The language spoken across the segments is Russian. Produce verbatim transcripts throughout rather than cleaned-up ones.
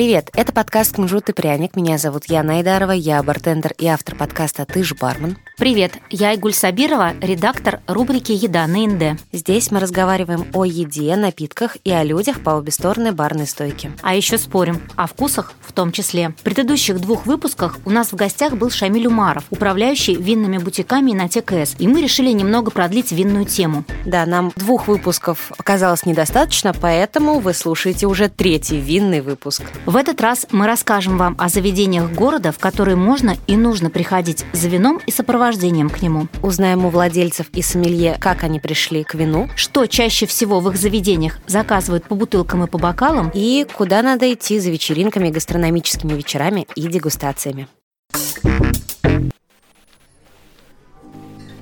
Привет, это подкаст «Мужут и пряник». Меня зовут Яна Айдарова, я бартендер и автор подкаста «Ты ж бармен». Привет, я Айгуль Сабирова, редактор рубрики «Еда на Инде». Здесь мы разговариваем о еде, напитках и о людях по обе стороны барной стойки. А еще спорим, о вкусах в том числе. В предыдущих двух выпусках у нас в гостях был Шамиль Умаров, управляющий винными бутиками на ТКС, и мы решили немного продлить винную тему. Да, нам двух выпусков оказалось недостаточно, поэтому вы слушаете уже третий винный выпуск. В этот раз мы расскажем вам о заведениях города, в которые можно и нужно приходить за вином и сопровождением к нему. Узнаем у владельцев и сомелье, как они пришли к вину, что чаще всего в их заведениях заказывают по бутылкам и по бокалам, и куда надо идти за вечеринками, гастрономическими вечерами и дегустациями.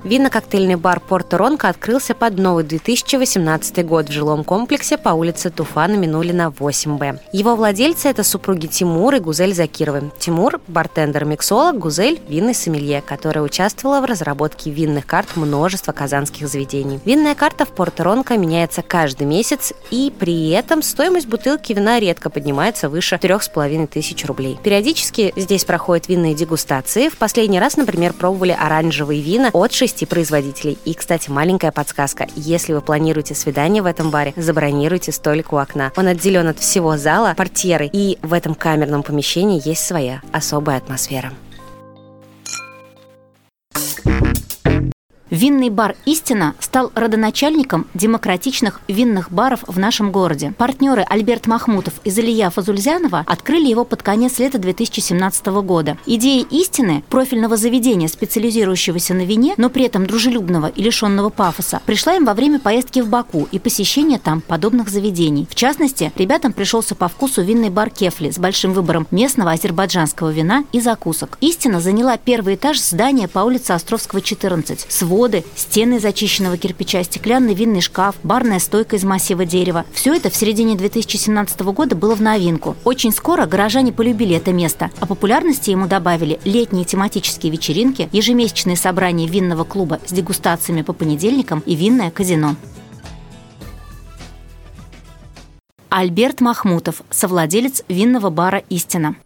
Винно-коктейльный бар «Porto Ronco» открылся под новый две тысячи восемнадцатый год в жилом комплексе по улице Туфана Минулина восемь Б. Его владельцы – это супруги Тимур и Гузель Закировы. Тимур – бартендер-миксолог, Гузель – винный сомелье, которая участвовала в разработке винных карт множества казанских заведений. Винная карта в «Porto Ronco» меняется каждый месяц, и при этом стоимость бутылки вина редко поднимается выше три с половиной тысячи рублей. Периодически здесь проходят винные дегустации. В последний раз, например, пробовали оранжевые вина от шести производителей. И, кстати, маленькая подсказка. Если вы планируете свидание в этом баре, забронируйте столик у окна. Он отделен от всего зала портьерой, и в этом камерном помещении есть своя особая атмосфера. Винный бар «Истина» стал родоначальником демократичных винных баров в нашем городе. Партнеры Альберт Махмутов и Залия Фазульзянова открыли его под конец лета две тысячи семнадцатого года. Идея «Истины» – профильного заведения, специализирующегося на вине, но при этом дружелюбного и лишенного пафоса, пришла им во время поездки в Баку и посещения там подобных заведений. В частности, ребятам пришелся по вкусу винный бар «Кефли» с большим выбором местного азербайджанского вина и закусок. «Истина» заняла первый этаж здания по улице Островского, четырнадцать, с воды, стены из очищенного кирпича, стеклянный винный шкаф, барная стойка из массива дерева. Все это в середине две тысячи семнадцатого года было в новинку. Очень скоро горожане полюбили это место, а популярности ему добавили летние тематические вечеринки, ежемесячные собрания винного клуба с дегустациями по понедельникам и винное казино. Альберт Махмутов, совладелец винного бара «Истина».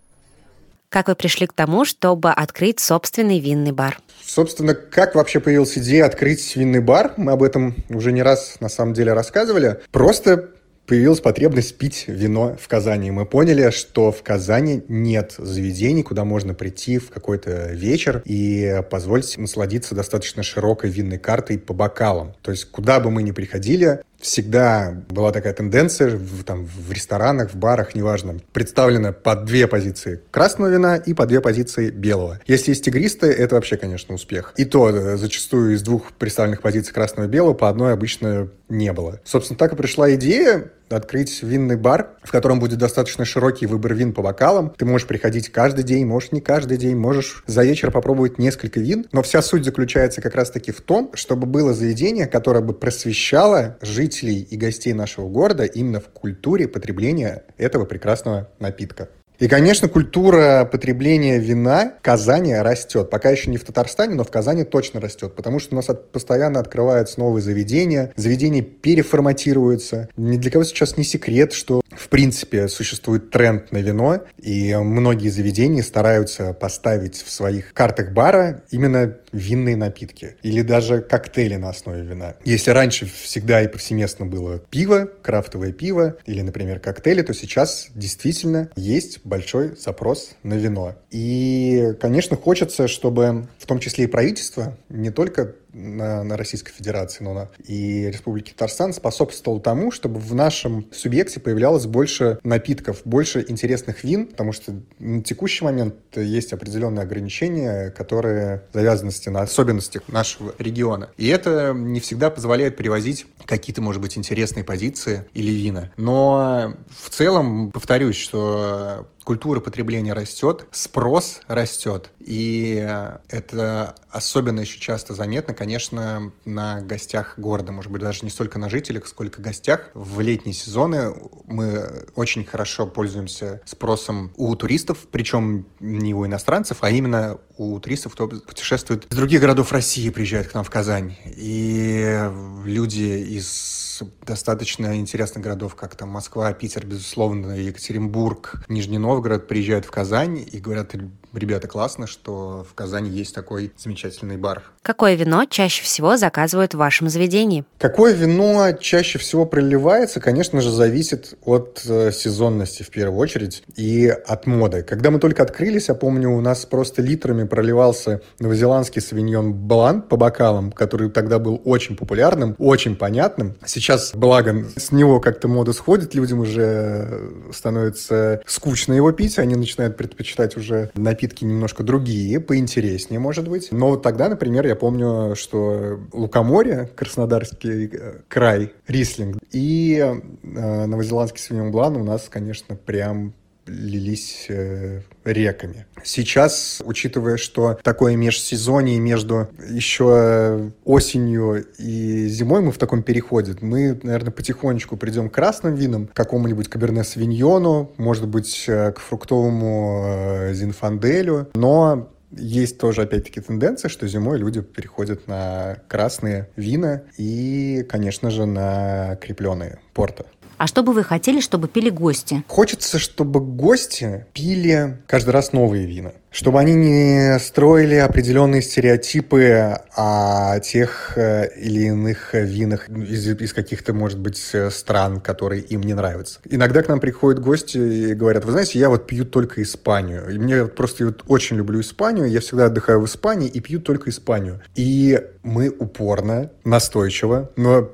Как вы пришли к тому, чтобы открыть собственный винный бар? Собственно, как вообще появилась идея открыть винный бар? Мы об этом уже не раз, на самом деле, рассказывали. Просто появилась потребность пить вино в Казани. Мы поняли, что в Казани нет заведений, куда можно прийти в какой-то вечер и позволить насладиться достаточно широкой винной картой по бокалам. То есть, куда бы мы ни приходили, всегда была такая тенденция в, там, в ресторанах, в барах, неважно, представлена по две позиции красного вина и по две позиции белого. Если есть игристые, это вообще, конечно, успех. И то зачастую из двух представленных позиций красного и белого по одной обычно не было. Собственно, так и пришла идея открыть винный бар, в котором будет достаточно широкий выбор вин по бокалам. Ты можешь приходить каждый день, можешь не каждый день, можешь за вечер попробовать несколько вин. Но вся суть заключается как раз-таки в том, чтобы было заведение, которое бы просвещало жителей и гостей нашего города именно в культуре потребления этого прекрасного напитка. И, конечно, культура потребления вина в Казани растет. Пока еще не в Татарстане, но в Казани точно растет, потому что у нас постоянно открываются новые заведения, заведения переформатируются. Ни для кого сейчас не секрет, что, в принципе, существует тренд на вино, и многие заведения стараются поставить в своих картах бара именно винные напитки или даже коктейли на основе вина. Если раньше всегда и повсеместно было пиво, крафтовое пиво или, например, коктейли, то сейчас действительно есть большой запрос на вино. И, конечно, хочется, чтобы в том числе и правительство, не только на, на Российской Федерации, но на, и Республике Татарстан, способствовало тому, чтобы в нашем субъекте появлялось больше напитков, больше интересных вин, потому что на текущий момент есть определенные ограничения, которые завязаны с на особенностях нашего региона. И это не всегда позволяет привозить какие-то, может быть, интересные позиции или вина. Но в целом, повторюсь, что культура потребления растет, спрос растет. И это особенно еще часто заметно, конечно, на гостях города. Может быть, даже не столько на жителях, сколько гостях. В летние сезоны мы очень хорошо пользуемся спросом у туристов, причем не у иностранцев, а именно у туристов, кто путешествует из других городов России, приезжают к нам в Казань. И люди из достаточно интересных городов, как там Москва, Питер, безусловно, Екатеринбург, Нижний Новгород, приезжают в Казань и говорят: ребята, классно, что в Казани есть такой замечательный бар. Какое вино чаще всего заказывают в вашем заведении? Какое вино чаще всего проливается, конечно же, зависит от сезонности в первую очередь и от моды. Когда мы только открылись, я помню, у нас просто литрами проливался новозеландский совиньон блан по бокалам, который тогда был очень популярным, очень понятным. Сейчас, благо, с него как-то мода сходит, людям уже становится скучно его пить, они начинают предпочитать уже напитки немножко другие, поинтереснее, может быть. Но вот тогда, например, я помню, что Лукоморье, Краснодарский край, рислинг и э, новозеландский совиньон блан у нас, конечно, прям лились э, реками. Сейчас, учитывая, что такое межсезонье между еще осенью и зимой, мы в таком переходе, мы, наверное, потихонечку придем к красным винам, к какому-нибудь каберне совиньону, может быть, к фруктовому э, зинфанделю, но есть тоже, опять-таки, тенденция, что зимой люди переходят на красные вина и, конечно же, на крепленые порто. А что бы вы хотели, чтобы пили гости? Хочется, чтобы гости пили каждый раз новые вина. Чтобы они не строили определенные стереотипы о тех или иных винах из, из каких-то, может быть, стран, которые им не нравятся. Иногда к нам приходят гости и говорят: вы знаете, я вот пью только Испанию. И мне просто я вот очень люблю Испанию, я всегда отдыхаю в Испании и пью только Испанию. И мы упорно, настойчиво, но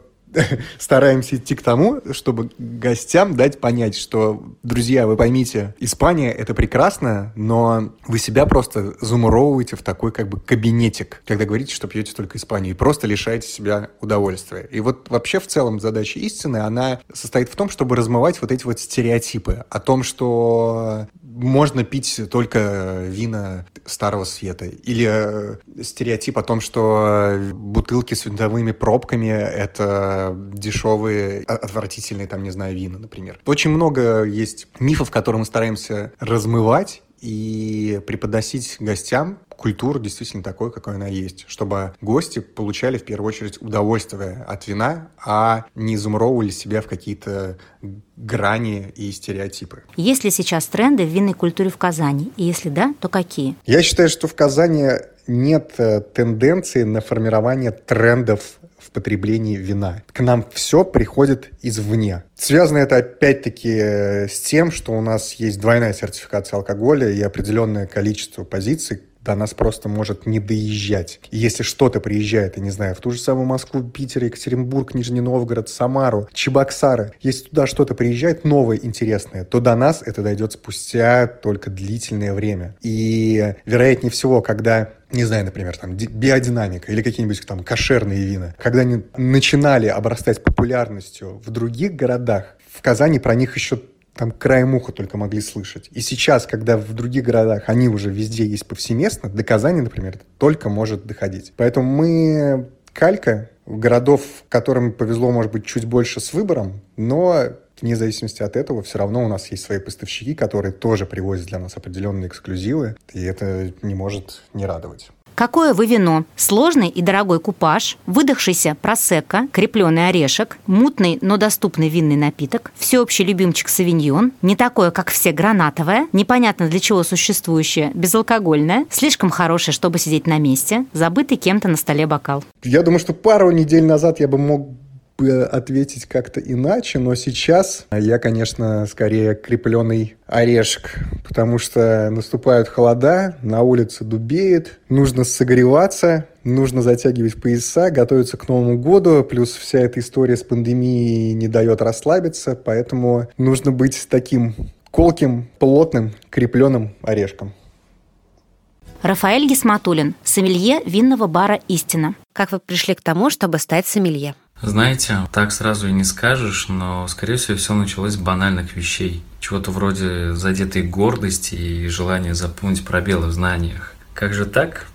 стараемся идти к тому, чтобы гостям дать понять, что, друзья, вы поймите, Испания — это прекрасно, но вы себя просто замуровываете в такой как бы кабинетик, когда говорите, что пьете только Испанию, и просто лишаете себя удовольствия. И вот вообще в целом задача истины, она состоит в том, чтобы размывать вот эти вот стереотипы о том, что можно пить только вина Старого Света. Или стереотип о том, что бутылки с винтовыми пробками — это дешевые, отвратительные, там, не знаю, вина, например. Очень много есть мифов, которые мы стараемся размывать и преподносить гостям культуру действительно такой, какой она есть, чтобы гости получали в первую очередь удовольствие от вина, а не изумровывали себя в какие-то грани и стереотипы. Есть ли сейчас тренды в винной культуре в Казани? И если да, то какие? Я считаю, что в Казани нет тенденции на формирование трендов в потреблении вина. К нам все приходит извне. Связано это опять-таки с тем, что у нас есть двойная сертификация алкоголя и определенное количество позиций до нас просто может не доезжать. Если что-то приезжает, я не знаю, в ту же самую Москву, Питер, Екатеринбург, Нижний Новгород, Самару, Чебоксары, если туда что-то приезжает новое, интересное, то до нас это дойдет спустя только длительное время. И вероятнее всего, когда, не знаю, например, там биодинамика или какие-нибудь там кошерные вина, когда они начинали обрастать популярностью в других городах, в Казани про них еще там краем уха только могли слышать. И сейчас, когда в других городах они уже везде есть повсеместно, до Казани, например, только может доходить. Поэтому мы калька городов, которым повезло, может быть, чуть больше с выбором, но вне зависимости от этого, все равно у нас есть свои поставщики, которые тоже привозят для нас определенные эксклюзивы, и это не может не радовать. Какое вы вино? Сложный и дорогой купаж, выдохшийся просекко, крепленый орешек, мутный, но доступный винный напиток, всеобщий любимчик совиньон, не такое, как все, гранатовое, непонятно для чего существующее, безалкогольное, слишком хорошее, чтобы сидеть на месте, забытый кем-то на столе бокал. Я думаю, что пару недель назад я бы мог ответить как-то иначе, но сейчас я, конечно, скорее крепленый орешек, потому что наступают холода, на улице дубеет, нужно согреваться, нужно затягивать пояса, готовиться к Новому году, плюс вся эта история с пандемией не дает расслабиться, поэтому нужно быть таким колким, плотным, крепленым орешком. Рафаэль Гисматуллин, сомелье винного бара «Истина». Как вы пришли к тому, чтобы стать сомелье? Знаете, так сразу и не скажешь, но, скорее всего, все началось с банальных вещей. Чего-то вроде задетой гордости и желания заполнить пробелы в знаниях. Как же так?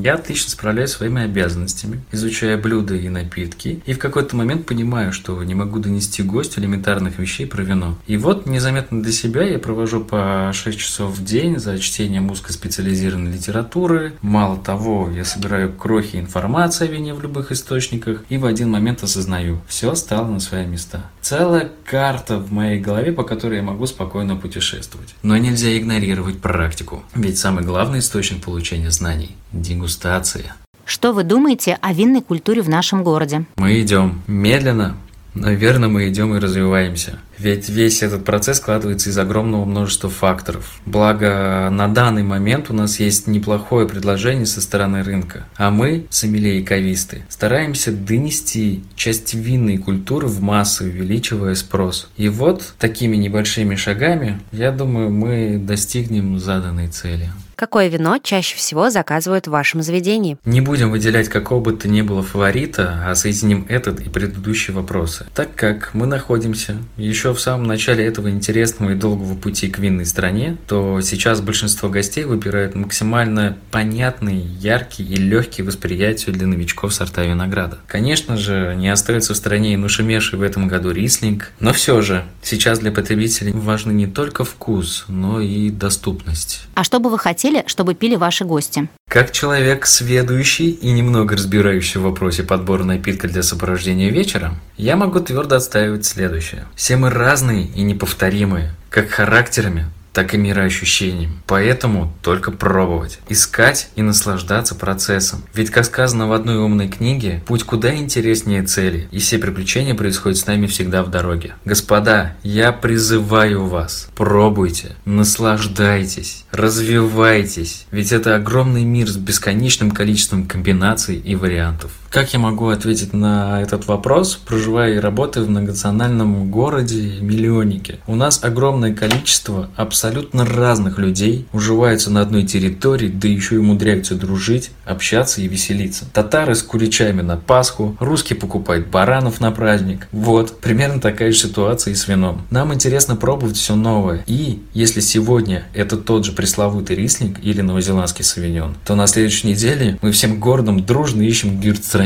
Я отлично справляюсь со своими обязанностями, изучая блюда и напитки, и в какой-то момент понимаю, что не могу донести гостю элементарных вещей про вино. И вот незаметно для себя я провожу по шесть часов в день за чтением узкоспециализированной литературы. Мало того, я собираю крохи информации о вине в любых источниках и в один момент осознаю – все стало на свои места. Целая карта в моей голове, по которой я могу спокойно путешествовать. Но нельзя игнорировать практику, ведь самый главный источник получения знаний – дегустация. Что вы думаете о винной культуре в нашем городе? Мы идем медленно, но верно мы идем и развиваемся. Ведь весь этот процесс складывается из огромного множества факторов. Благо, на данный момент у нас есть неплохое предложение со стороны рынка. А мы, сомелье и кависты, стараемся донести часть винной культуры в массы, увеличивая спрос. И вот такими небольшими шагами, я думаю, мы достигнем заданной цели. Какое вино чаще всего заказывают в вашем заведении? Не будем выделять какого бы то ни было фаворита, а соединим этот и предыдущие вопросы. Так как мы находимся еще в самом начале этого интересного и долгого пути к винной стране, то сейчас большинство гостей выбирают максимально понятный, яркий и легкий восприятию для новичков сорта винограда. Конечно же, не остается в стране и нашумевший в этом году рислинг, но все же сейчас для потребителей важны не только вкус, но и доступность. А что бы вы хотели, чтобы пили ваши гости? Как человек, сведущий и немного разбирающий в вопросе подбора напитка для сопровождения вечера, я могу твердо отстаивать следующее. Все мы разные и неповторимые, как характерами, так и мироощущением. Поэтому только пробовать, искать и наслаждаться процессом. Ведь, как сказано в одной умной книге, путь куда интереснее цели, и все приключения происходят с нами всегда в дороге. Господа, я призываю вас, пробуйте, наслаждайтесь, развивайтесь, ведь это огромный мир с бесконечным количеством комбинаций и вариантов. Как я могу ответить на этот вопрос, проживая и работая в многонациональном городе-миллионнике? У нас огромное количество абсолютно разных людей, уживаются на одной территории, да еще и умудряются дружить, общаться и веселиться. Татары с куличами на Пасху, русские покупают баранов на праздник. Вот, примерно такая же ситуация и с вином. Нам интересно пробовать все новое. И если сегодня это тот же пресловутый рислинг или новозеландский совиньон, то на следующей неделе мы всем городом дружно ищем гирцер.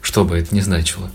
Что бы это ни значило.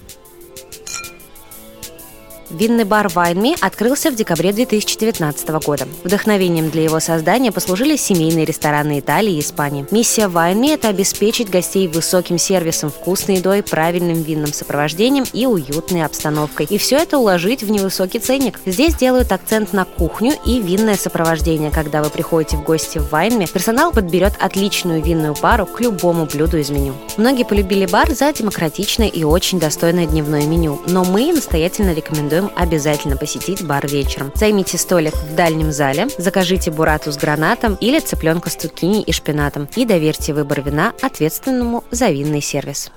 Винный бар Wine Me открылся в декабре две тысячи девятнадцатого года. Вдохновением для его создания послужили семейные рестораны Италии и Испании. Миссия Wine Me – это обеспечить гостей высоким сервисом, вкусной едой, правильным винным сопровождением и уютной обстановкой. И все это уложить в невысокий ценник. Здесь делают акцент на кухню и винное сопровождение. Когда вы приходите в гости в Wine Me, персонал подберет отличную винную пару к любому блюду из меню. Многие полюбили бар за демократичное и очень достойное дневное меню, но мы настоятельно рекомендуем обязательно посетить бар вечером. Займите столик в дальнем зале, закажите бурату с гранатом или цыпленка с цукини и шпинатом и доверьте выбор вина ответственному за винный сервис.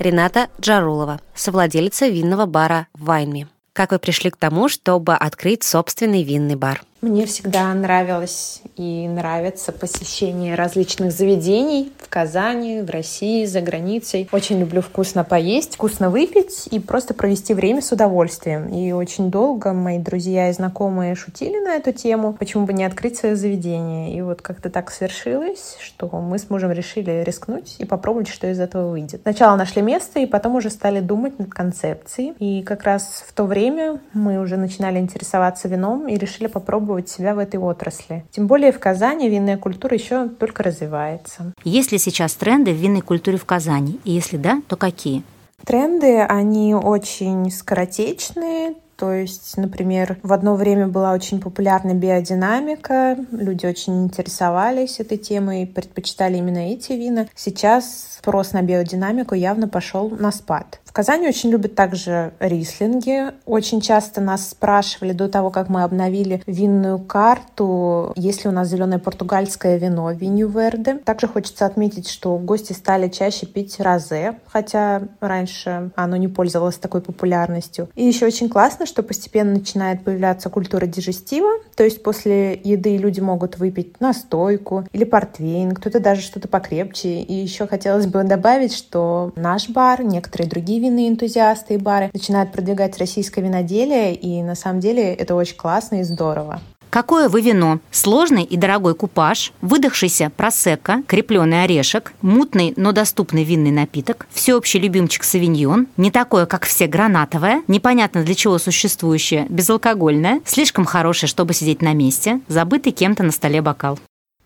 Рената Джарулова, совладелица винного бара Wine Me. Как вы пришли к тому, чтобы открыть собственный винный бар? Мне всегда нравилось и нравится посещение различных заведений в Казани, в России, за границей. Очень люблю вкусно поесть, вкусно выпить и просто провести время с удовольствием. И очень долго мои друзья и знакомые шутили на эту тему, почему бы не открыть свое заведение. И вот как-то так свершилось, что мы с мужем решили рискнуть и попробовать, что из этого выйдет. Сначала нашли место, и потом уже стали думать над концепцией. И как раз в то время мы уже начинали интересоваться вином и решили попробовать себя в этой отрасли. Тем более в Казани винная культура еще только развивается. Есть ли сейчас тренды в винной культуре в Казани? И если да, то какие? Тренды, они очень скоротечные. То есть, например, в одно время была очень популярна биодинамика, люди очень интересовались этой темой и предпочитали именно эти вина. Сейчас спрос на биодинамику явно пошел на спад. В Казани очень любят также рислинги. Очень часто нас спрашивали до того, как мы обновили винную карту, есть ли у нас зеленое португальское вино винью верде. Также хочется отметить, что гости стали чаще пить розе, хотя раньше оно не пользовалось такой популярностью. И еще очень классно, что постепенно начинает появляться культура дижестива, то есть после еды люди могут выпить настойку или портвейн, кто-то даже что-то покрепче. И еще хотелось бы добавить, что наш бар, некоторые другие винные энтузиасты и бары начинают продвигать российское виноделие, и на самом деле это очень классно и здорово. Какое вы вино? Сложный и дорогой купаж, выдохшийся просекко, крепленый орешек, мутный, но доступный винный напиток, всеобщий любимчик совиньон, не такое, как все, гранатовое, непонятно для чего существующее, безалкогольное, слишком хорошее, чтобы сидеть на месте, забытый кем-то на столе бокал.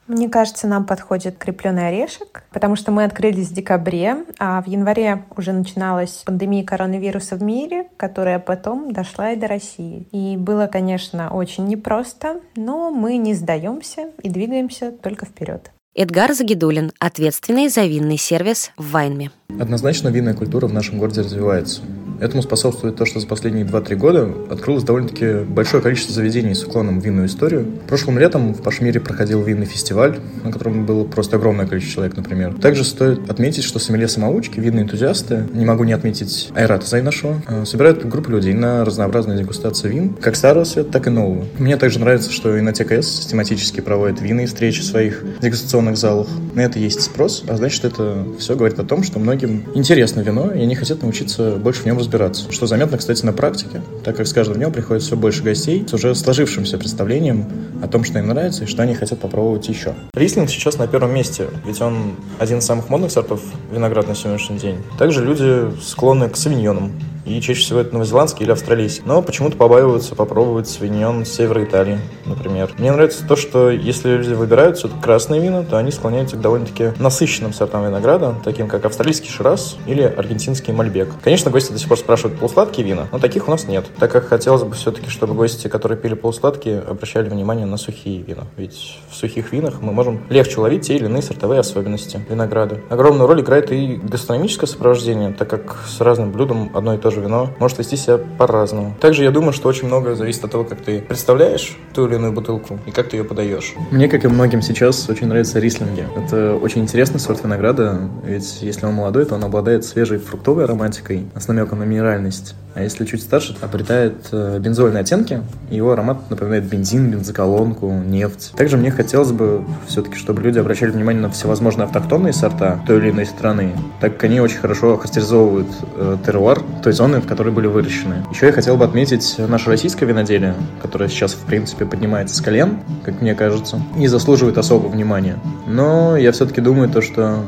Мне кажется, нам подходит крепленый орешек, потому что мы открылись в декабре, а в январе уже начиналась пандемия коронавируса в мире, которая потом дошла и до России. И было, конечно, очень непросто, но мы не сдаемся и двигаемся только вперед. Эдгар Загидуллин, ответственный за винный сервис в Wine Me. Однозначно винная культура в нашем городе развивается. Этому способствует то, что за последние два-три года открылось довольно-таки большое количество заведений с уклоном в винную историю. Прошлым летом в Пашмире проходил винный фестиваль, на котором было просто огромное количество человек, например. Также стоит отметить, что сомелье-самоучки, винные энтузиасты, не могу не отметить Айрата Зайнашо, собирают группу людей на разнообразные дегустации вин, как старого света, так и нового. Мне также нравится, что Инотека С систематически проводит винные встречи в своих дегустационных залах. На это есть спрос, а значит, это все говорит о том, что многим интересно вино, и они хотят научиться больше в нем разбираться. Что заметно, кстати, на практике, так как с каждым днем приходит все больше гостей с уже сложившимся представлением о том, что им нравится и что они хотят попробовать еще. Рислинг сейчас на первом месте, ведь он один из самых модных сортов виноград на сегодняшний день. Также люди склонны к совиньонам, и чаще всего это новозеландский или австралийский. Но почему-то побаиваются попробовать совиньон с севера Италии, например. Мне нравится то, что если люди выбирают все-таки красные вина, то они склоняются к довольно-таки насыщенным сортам винограда, таким как австралийский шираз или аргентинский мальбек. Конечно, гости до сих пор спрашивают полусладкие вина, но таких у нас нет, так как хотелось бы все-таки, чтобы гости, которые пили полусладкие, обращали внимание на сухие вина. Ведь в сухих винах мы можем легче уловить те или иные сортовые особенности винограда. Огромную роль играет и гастрономическое сопровождение, так как с разным блюдом одно и то же вино может вести себя по-разному. Также я думаю, что очень многое зависит от того, как ты представляешь ту или иную бутылку и как ты ее подаешь. Мне, как и многим сейчас, очень нравятся рислинги. Это очень интересный сорт винограда, ведь если он молодой, то он обладает свежей фруктовой ароматикой с намеком на минеральность. А если чуть старше, обретает бензольные оттенки, и его аромат напоминает бензин, бензоколонку, нефть. Также мне хотелось бы все-таки, чтобы люди обращали внимание на всевозможные автохтонные сорта той или иной страны, так как они очень хорошо характеризовывают э, терруар, то есть зоны, в которые были выращены. Еще я хотел бы отметить наше российское виноделие, которое сейчас, в принципе, поднимается с колен, как мне кажется, и заслуживает особого внимания. Но я все-таки думаю то, что...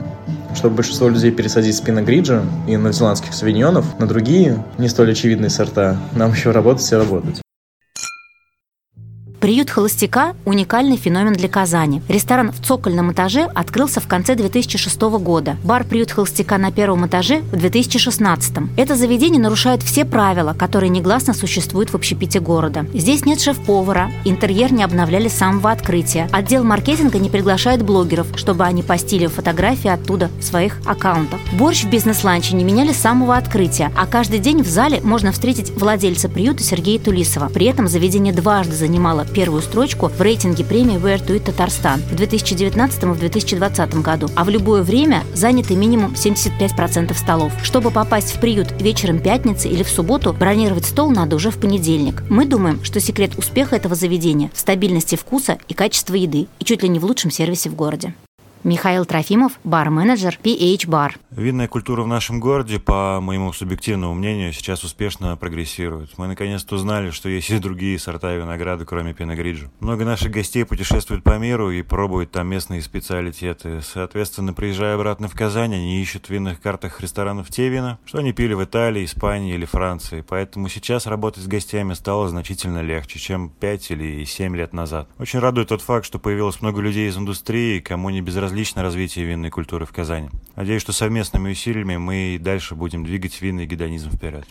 чтобы большинство людей пересадить с пино-гриджа и новозеландских совиньонов на другие, не столь очевидные сорта, нам еще работать и работать. Приют Холостяка – уникальный феномен для Казани. Ресторан в цокольном этаже открылся в конце две тысячи шестого года. Бар «Приют Холостяка» на первом этаже в две тысячи шестнадцатом. Это заведение нарушает все правила, которые негласно существуют в общепите города. Здесь нет шеф-повара, интерьер не обновляли с самого открытия. Отдел маркетинга не приглашает блогеров, чтобы они постили фотографии оттуда в своих аккаунтах. Борщ в бизнес-ланче не меняли с самого открытия, а каждый день в зале можно встретить владельца приюта Сергея Тулисова. При этом заведение дважды занимало первую строчку в рейтинге премии Where to Eat Татарстан в две тысячи девятнадцатом и в две тысячи двадцатом году, а в любое время заняты минимум семьдесят пять процентов столов. Чтобы попасть в приют вечером пятницы или в субботу, бронировать стол надо уже в понедельник. Мы думаем, что секрет успеха этого заведения в стабильности вкуса и качества еды, и чуть ли не в лучшем сервисе в городе. Михаил Трофимов, бар-менеджер пи эйч Bar. Винная культура в нашем городе, по моему субъективному мнению, сейчас успешно прогрессирует. Мы наконец-то узнали, что есть и другие сорта винограда, кроме пино-гриджо. Много наших гостей путешествуют по миру и пробуют там местные специалитеты. Соответственно, приезжая обратно в Казань, они ищут в винных картах ресторанов те вина, что они пили в Италии, Испании или Франции. Поэтому сейчас работать с гостями стало значительно легче, чем пять или семь лет назад. Очень радует тот факт, что появилось много людей из индустрии, кому не безразлично личное развитие винной культуры в Казани. Надеюсь, что совместными усилиями мы и дальше будем двигать винный гедонизм вперед.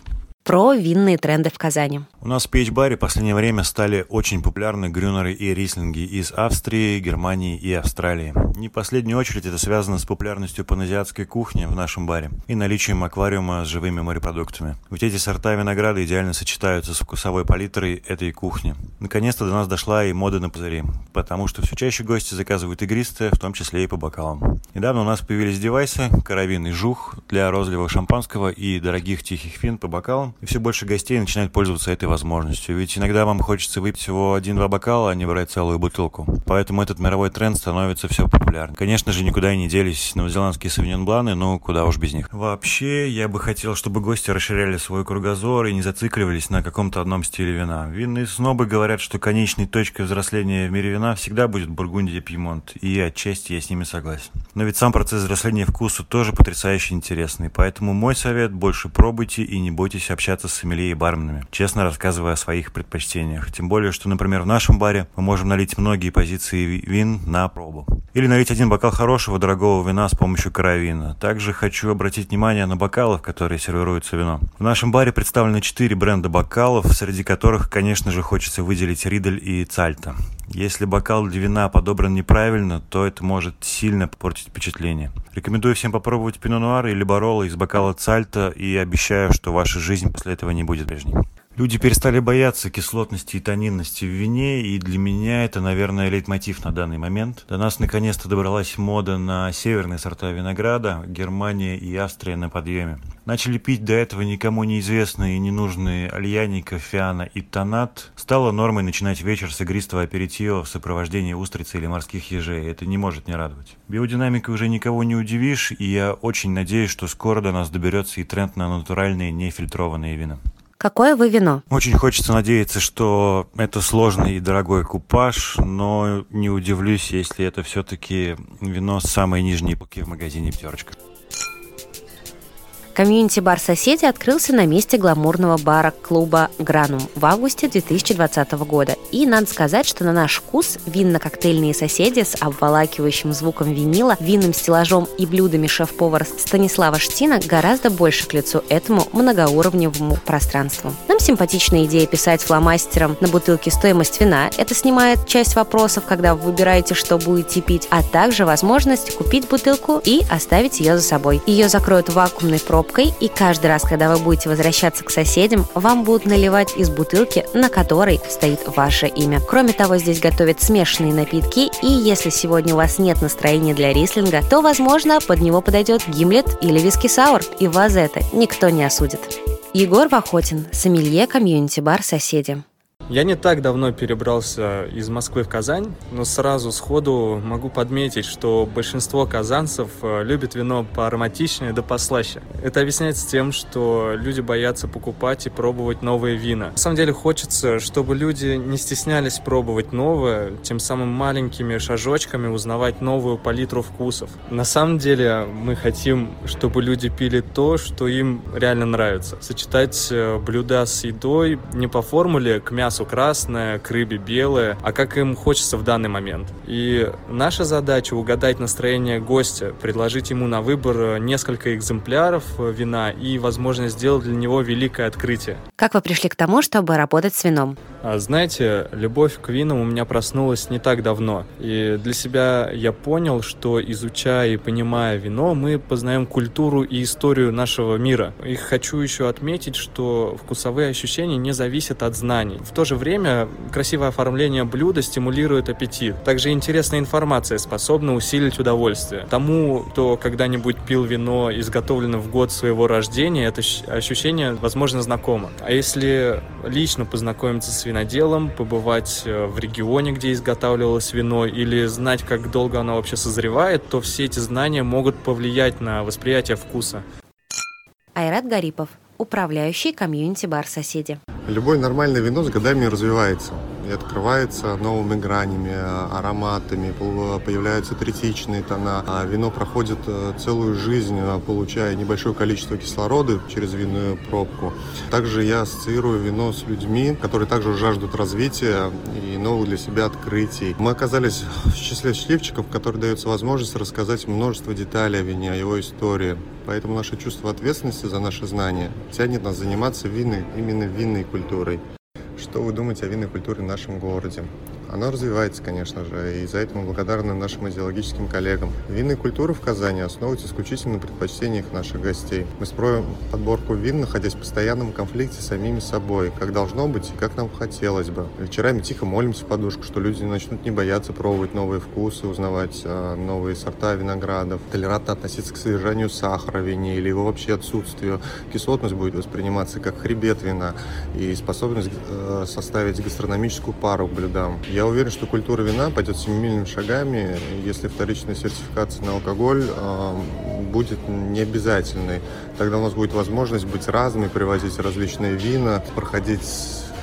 Про винные тренды в Казани. У нас в пи эйч-баре в последнее время стали очень популярны грюнеры и рислинги из Австрии, Германии и Австралии. Не в последнюю очередь это связано с популярностью паназиатской кухни в нашем баре и наличием аквариума с живыми морепродуктами. Ведь эти сорта винограда идеально сочетаются с вкусовой палитрой этой кухни. Наконец-то до нас дошла и мода на пузыри, потому что все чаще гости заказывают игристые, в том числе и по бокалам. Недавно у нас появились девайсы, каравин и жух для розливого шампанского и дорогих тихих вин по бокалам, и все больше гостей начинают пользоваться этой возможностью, ведь иногда вам хочется выпить всего один-два бокала, а не брать целую бутылку. Поэтому этот мировой тренд становится все популярнее. Конечно же, никуда и не делись новозеландские совиньон-бланы, ну куда уж без них. Вообще, я бы хотел, чтобы гости расширяли свой кругозор и не зацикливались на каком-то одном стиле вина. Винные снобы говорят, что конечной точкой взросления в мире вина всегда будет Бургундия, Пьемонт, и отчасти я с ними согласен. Но ведь сам процесс взросления вкуса тоже потрясающе интересный, поэтому мой совет – больше пробуйте и не бойтесь общаться с сомелье и барменами, честно рассказывая о своих предпочтениях. Тем более, что, например, в нашем баре мы можем налить многие позиции вин на пробу. Или налить один бокал хорошего, дорогого вина с помощью каравина. Также хочу обратить внимание на бокалы, в которые сервируется вино. В нашем баре представлены четыре бренда бокалов, среди которых, конечно же, хочется выделить Ридель и Цальта. Если бокал для вина подобран неправильно, то это может сильно портить впечатление. Рекомендую всем попробовать пино нуар или бароло из бокала Цальта и обещаю, что ваша жизнь после этого не будет прежней. Люди перестали бояться кислотности и тонинности в вине, и для меня это, наверное, лейтмотив на данный момент. До нас наконец-то добралась мода на северные сорта винограда, Германия и Австрия на подъеме. Начали пить до этого никому неизвестные и ненужные альяника, фиано и тонат. Стало нормой начинать вечер с игристого аперитива в сопровождении устрицы или морских ежей. Это не может не радовать. Биодинамикой уже никого не удивишь, и я очень надеюсь, что скоро до нас доберется и тренд на натуральные нефильтрованные вина. Какое вы вино? Очень хочется надеяться, что это сложный и дорогой купаж, но не удивлюсь, если это все-таки вино с самой нижней полки в магазине «Пятерочка». Комьюнити-бар «Соседи» открылся на месте гламурного бара-клуба «Гранум» в августе две тысячи двадцатого года. И надо сказать, что на наш вкус винно-коктейльные «Соседи» с обволакивающим звуком винила, винным стеллажом и блюдами шеф-повара Станислава Штина гораздо больше к лицу этому многоуровневому пространству. Нам симпатичная идея писать фломастером на бутылке стоимость вина. Это снимает часть вопросов, когда вы выбираете, что будете пить, а также возможность купить бутылку и оставить ее за собой. Ее закроют вакуумной пробкой. И каждый раз, когда вы будете возвращаться к соседям, вам будут наливать из бутылки, на которой стоит ваше имя. Кроме того, здесь готовят смешанные напитки, и если сегодня у вас нет настроения для рислинга, то, возможно, под него подойдет гимлет или виски-саур, и вас за это никто не осудит. Егор Вахотин, сомелье комьюнити-бар «Соседи». Я не так давно перебрался из Москвы в Казань, но сразу сходу могу подметить, что большинство казанцев любят вино поароматичнее да послаще. Это объясняется тем, что люди боятся покупать и пробовать новые вина. На самом деле хочется, чтобы люди не стеснялись пробовать новое, тем самым маленькими шажочками узнавать новую палитру вкусов. На самом деле мы хотим, чтобы люди пили то, что им реально нравится. Сочетать блюда с едой не по формуле к мясу красное, к рыбе белое, а как им хочется в данный момент. И наша задача — угадать настроение гостя, предложить ему на выбор несколько экземпляров вина и, возможно, сделать для него великое открытие. Как вы пришли к тому, чтобы работать с вином? Знаете, любовь к винам у меня проснулась не так давно. И для себя я понял, что, изучая и понимая вино, мы познаем культуру и историю нашего мира. И хочу еще отметить, что вкусовые ощущения не зависят от знаний. В то же время красивое оформление блюда стимулирует аппетит. Также интересная информация способна усилить удовольствие. Тому, кто когда-нибудь пил вино, изготовленное в год своего рождения, это ощущение, возможно, знакомо. А если лично познакомиться с виноделом, побывать в регионе, где изготавливалось вино, или знать, как долго оно вообще созревает, то все эти знания могут повлиять на восприятие вкуса. Айрат Гарипов, управляющий комьюнити-бар «Соседи». Любое нормальное вино с годами развивается и открывается новыми гранями, ароматами, появляются третичные тона. А вино проходит целую жизнь, получая небольшое количество кислорода через винную пробку. Также я ассоциирую вино с людьми, которые также жаждут развития и новых для себя открытий. Мы оказались в числе счастливчиков, которые дается возможность рассказать множество деталей о вине, о его истории. Поэтому наше чувство ответственности за наши знания тянет нас заниматься винной, именно винной культурой. Что вы думаете о винной культуре в нашем городе? Она развивается, конечно же, и за это мы благодарны нашим идеологическим коллегам. Винная культура в Казани основывается исключительно на предпочтениях наших гостей. Мы строим подборку вин, находясь в постоянном конфликте с самими собой, как должно быть и как нам хотелось бы. Вечерами тихо молимся в подушку, что люди начнут не бояться пробовать новые вкусы, узнавать новые сорта виноградов, толерантно относиться к содержанию сахара в вине или его вообще отсутствию. Кислотность будет восприниматься как хребет вина и способность составить гастрономическую пару к блюдам. Я уверен, что культура вина пойдет семимильными шагами, если вторичная сертификация на алкоголь э, будет необязательной. Тогда у нас будет возможность быть разными, привозить различные вина, проходить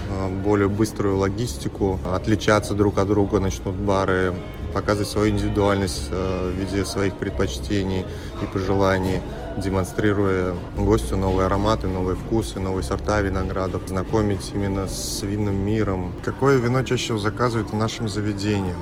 э, более быструю логистику, отличаться друг от друга начнут бары, показывать свою индивидуальность э, в виде своих предпочтений и пожеланий, демонстрируя гостю новые ароматы, новые вкусы, новые сорта виноградов, знакомить именно с винным миром. Какое вино чаще всего заказывают в нашем заведении?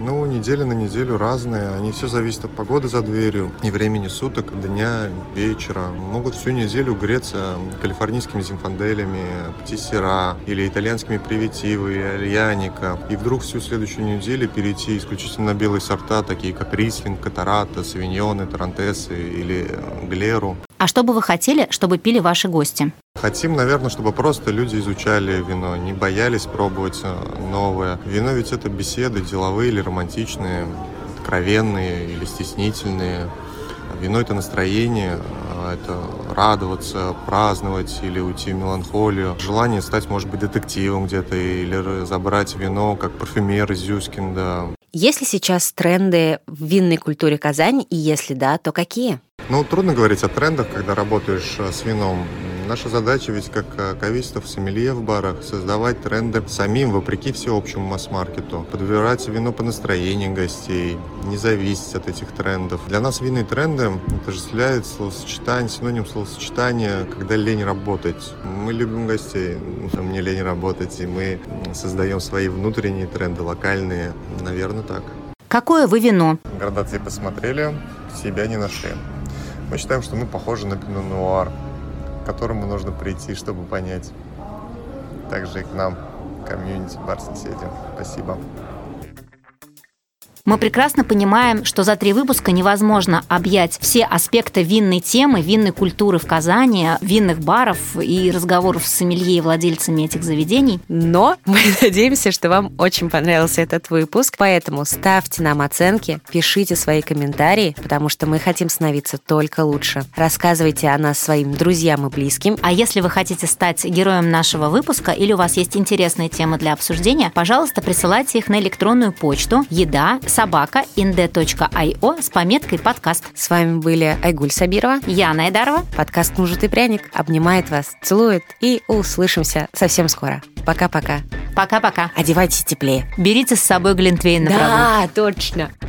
Ну, неделя на неделю разные, они все зависят от погоды за дверью и времени суток, дня, вечера. Могут всю неделю греться калифорнийскими симфанделями, птисера или итальянскими привитивы, альяника. И вдруг всю следующую неделю перейти исключительно на белые сорта, такие как рислинг, катарата, совиньоны, тарантесы или гле. А что бы вы хотели, чтобы пили ваши гости? Хотим, наверное, чтобы просто люди изучали вино, не боялись пробовать новое. Вино ведь это беседы деловые или романтичные, откровенные или стеснительные. Вино – это настроение, это радоваться, праздновать или уйти в меланхолию. Желание стать, может быть, детективом где-то или забрать вино, как парфюмер из Зюскинда. Есть ли сейчас тренды в винной культуре Казани, и если да, то какие? Ну, трудно говорить о трендах, когда работаешь с вином. Наша задача ведь, как кавистов, сомелье в барах, создавать тренды самим, вопреки всеобщему масс-маркету, подбирать вино по настроению гостей, не зависеть от этих трендов. Для нас винные тренды отождествляют словосочетание, синоним словосочетания, когда лень работать. Мы любим гостей, мне лень работать, и мы создаем свои внутренние тренды, локальные, наверное, так. Какое вы вино? Градации посмотрели, себя не нашли. Мы считаем, что мы похожи на пино-нуар, к которому нужно прийти, чтобы понять. Также и к нам, комьюнити-бар «Соседи». Спасибо. Мы прекрасно понимаем, что за три выпуска невозможно объять все аспекты винной темы, винной культуры в Казани, винных баров и разговоров с сомелье и владельцами этих заведений. Но мы надеемся, что вам очень понравился этот выпуск, поэтому ставьте нам оценки, пишите свои комментарии, потому что мы хотим становиться только лучше. Рассказывайте о нас своим друзьям и близким. А если вы хотите стать героем нашего выпуска или у вас есть интересные темы для обсуждения, пожалуйста, присылайте их на электронную почту еда собака инде.io с пометкой подкаст. С вами были Айгуль Сабирова, Яна Айдарова. Подкаст «Мужут и пряник» обнимает вас, целует, и услышимся совсем скоро. Пока-пока. Пока-пока. Одевайтесь теплее. Берите с собой глинтвейн на да, правду. Да, точно.